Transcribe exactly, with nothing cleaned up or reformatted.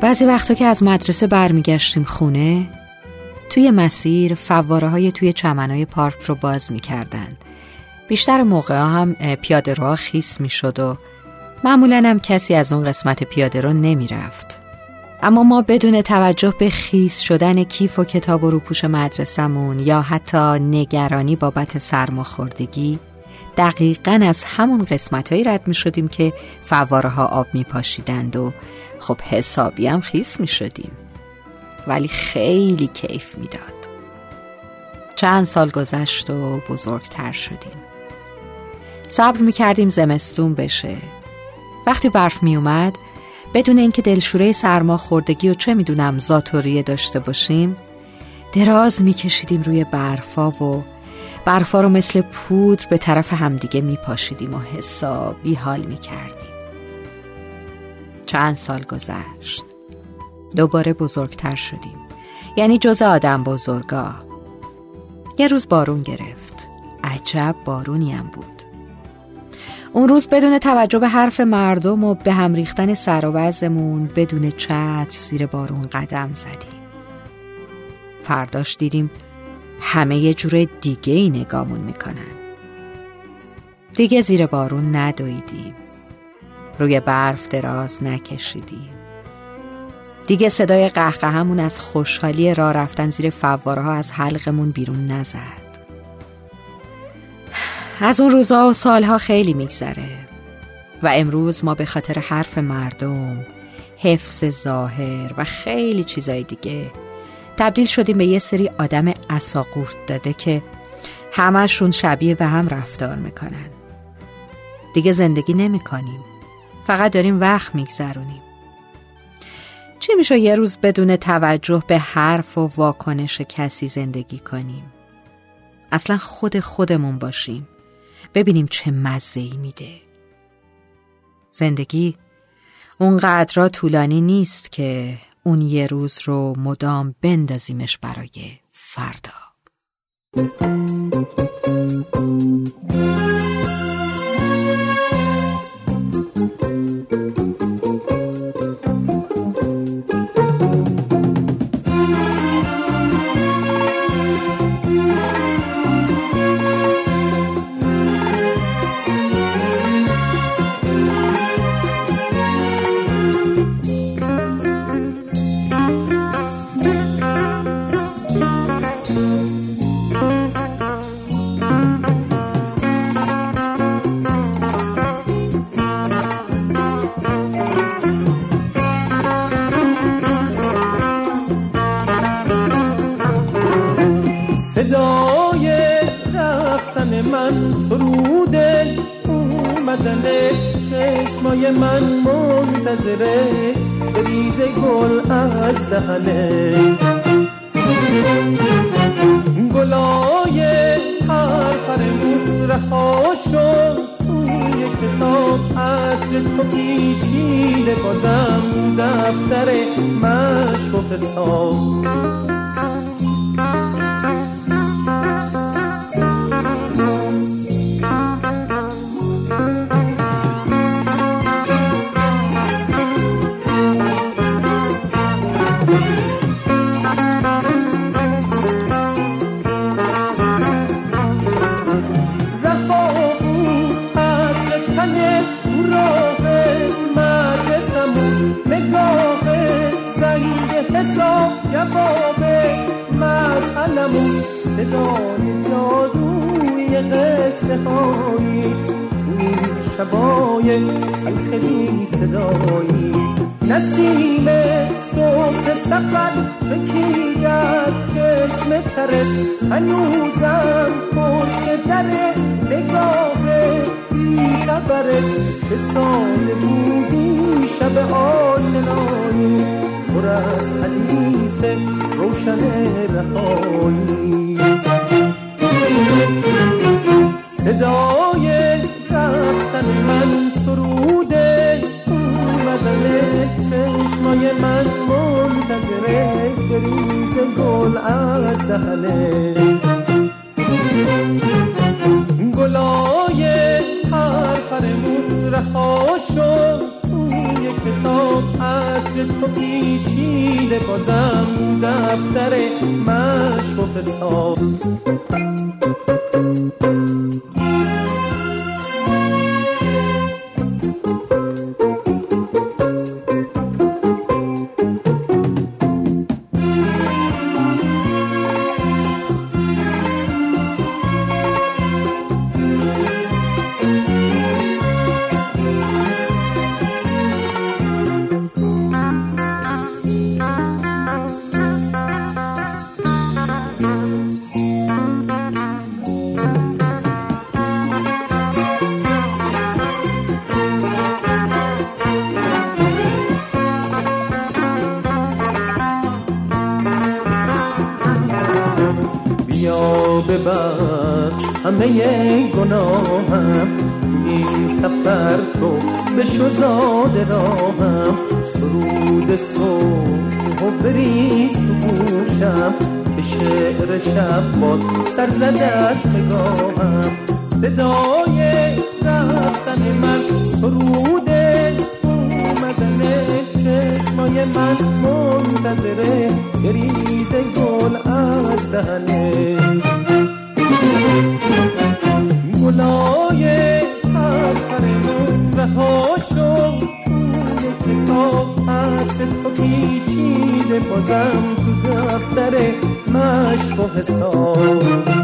بعضی وقتا که از مدرسه برمیگشتیم خونه، توی مسیر فواره های توی چمنای پارک رو باز میکردن. بیشتر موقع هم پیاده راه خیس میشد و معمولاً هم کسی از اون قسمت پیاده رو نمیرفت. اما ما بدون توجه به خیس شدن کیف و کتاب و روپوش مدرسمون یا حتی نگرانی بابت سرماخوردگی دقیقاً از همون قسمتایی رد میشدیم که فواره ها آب میپاشیدند و خب حسابی هم خیس می شدیم، ولی خیلی کیف می داد. چند سال گذشت و بزرگتر شدیم. صبر می کردیم زمستون بشه. وقتی برف می اومد بدون اینکه دلشوره سرما خوردگی و چه می دونم زاتوریه داشته باشیم، دراز می کشیدیم روی برفا و برفا رو مثل پودر به طرف همدیگه می پاشیدیم و حسابی حال می کردیم. چند سال گذشت. دوباره بزرگتر شدیم، یعنی جز آدم بزرگا. یه روز بارون گرفت. عجب بارونی هم بود. اون روز بدون توجه به حرف مردم و به هم ریختن سر و وضعمون بدون چتر زیر بارون قدم زدیم. فرداش دیدیم همه یه جور دیگه ای نگامون میکنن. دیگه زیر بارون ندویدیم، روی برف دراز نکشیدیم. دیگه صدای قهقهمون از خوشحالی راه رفتن زیر فواره‌ها از حلقمون بیرون نزد. از اون روزا و سالها خیلی میگذره و امروز ما به خاطر حرف مردم، حفظ ظاهر و خیلی چیزای دیگه تبدیل شدیم به یه سری آدم عصاقورت داده که همشون شبیه به هم رفتار میکنن. دیگه زندگی نمیکنیم، فقط داریم وقت میگذرونیم. چی میشه یه روز بدون توجه به حرف و واکنش کسی زندگی کنیم؟ اصلا خود خودمون باشیم، ببینیم چه مزه‌ای میده. زندگی اونقدرها طولانی نیست که اون یه روز رو مدام بندازیمش برای فردا. صدای رفتن من، سرود اومدنت، چشمای من منتظره بریزه گل از دهنت. گلای هر پرمون رها شد توی کتاب، عطر تو پیچیده بازم دفتر مشق و حساب. صدای جادوی قصه هایی توی شبای تلخ بی صدایی، نسیم صبح سفر چکیده از چشم ترت، هنوزم پشت دره نگاهه بی خبرت. چه ساده بودی شب آشنایی، پر از حدیث روشن رهایی. دهنه گلای هر پرمون رها شد توی کتاب عطر تو پیچیده بازم دفتر مشوق ساز ببخش همه گناهم این سفر تو به شزاده راهم سرود صبح و بریز تو گوشم که شعر شب باز سر زده از نگاهم صدای رفتن من سرود اومدن چشمای من منتظره گریز گل از دهنت گلای هر پرمون رها شد توی کتاب عطر تو پیچیده بازم تو دفتر مشق و حساب